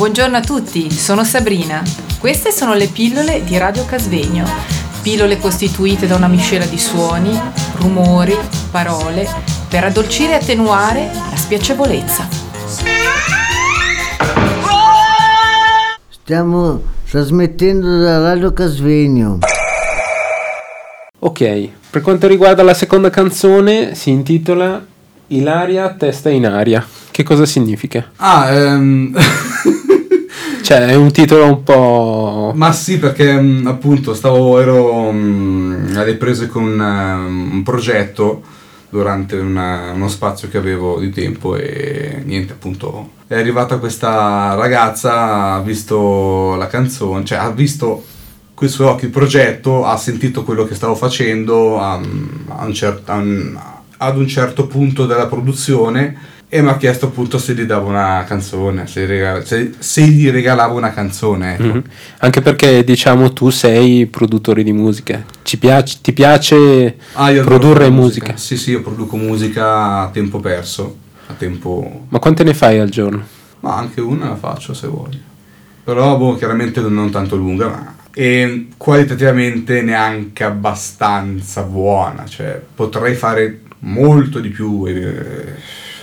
Buongiorno a tutti, sono Sabrina. Queste sono le pillole di Radio Casvegno, pillole costituite da una miscela di suoni, rumori, parole, per addolcire e attenuare la spiacevolezza. Stiamo trasmettendo da Radio Casvegno. Ok, per quanto riguarda la seconda canzone, si intitola Ilaria, testa in aria. Che cosa significa? Cioè, è un titolo un po'... Ma sì, perché appunto ero alle prese con un progetto durante uno spazio che avevo di tempo e niente, appunto è arrivata questa ragazza, ha visto la canzone, cioè ha visto con i suoi occhi il progetto, ha sentito quello che stavo facendo ad un certo punto della produzione e mi ha chiesto appunto se gli davo una canzone, se gli regalavo una canzone, ecco. Mm-hmm. Anche perché diciamo tu sei produttore di musica, ti piace produrre musica? Sì, io produco musica a tempo perso, Ma quante ne fai al giorno? Ma anche una la faccio se voglio, però chiaramente non tanto lunga, ma e qualitativamente neanche abbastanza buona, cioè potrei fare molto di più,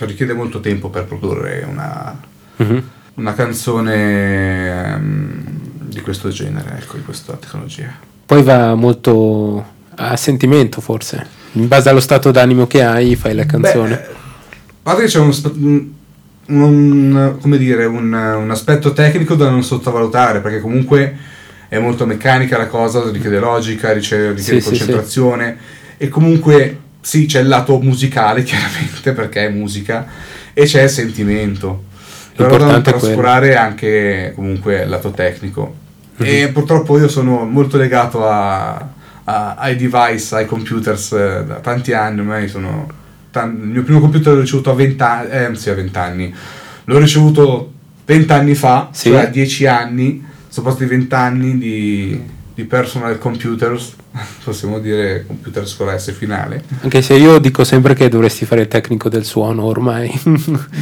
richiede molto tempo per produrre una canzone di questo genere, ecco, di questa tecnologia. Poi va molto a sentimento, forse in base allo stato d'animo che hai fai la canzone. Guarda che c'è un aspetto tecnico da non sottovalutare, perché comunque è molto meccanica la cosa, richiede logica, richiede concentrazione, sì. E comunque sì, c'è il lato musicale chiaramente perché è musica e c'è il sentimento, però da non trascurare anche comunque il lato tecnico. Mm-hmm. E purtroppo io sono molto legato ai device, ai computers da tanti anni ormai. Il mio primo computer l'ho ricevuto a 20 anni, l'ho ricevuto 20 anni fa, sì. Cioè a 10 anni sono passati 20 anni di personal computers, possiamo dire computer con S finale. Anche se io dico sempre che dovresti fare il tecnico del suono ormai.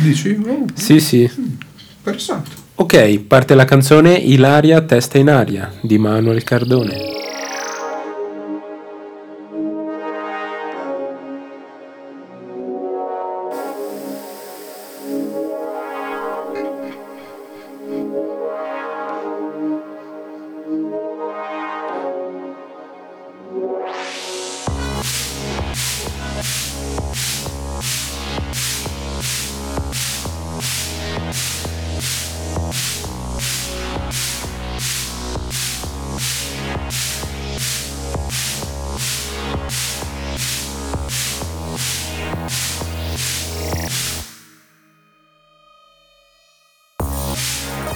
Dici? Oh, sì. Interessante. Ok, parte la canzone Ilaria, testa in aria di Manuel Cardone.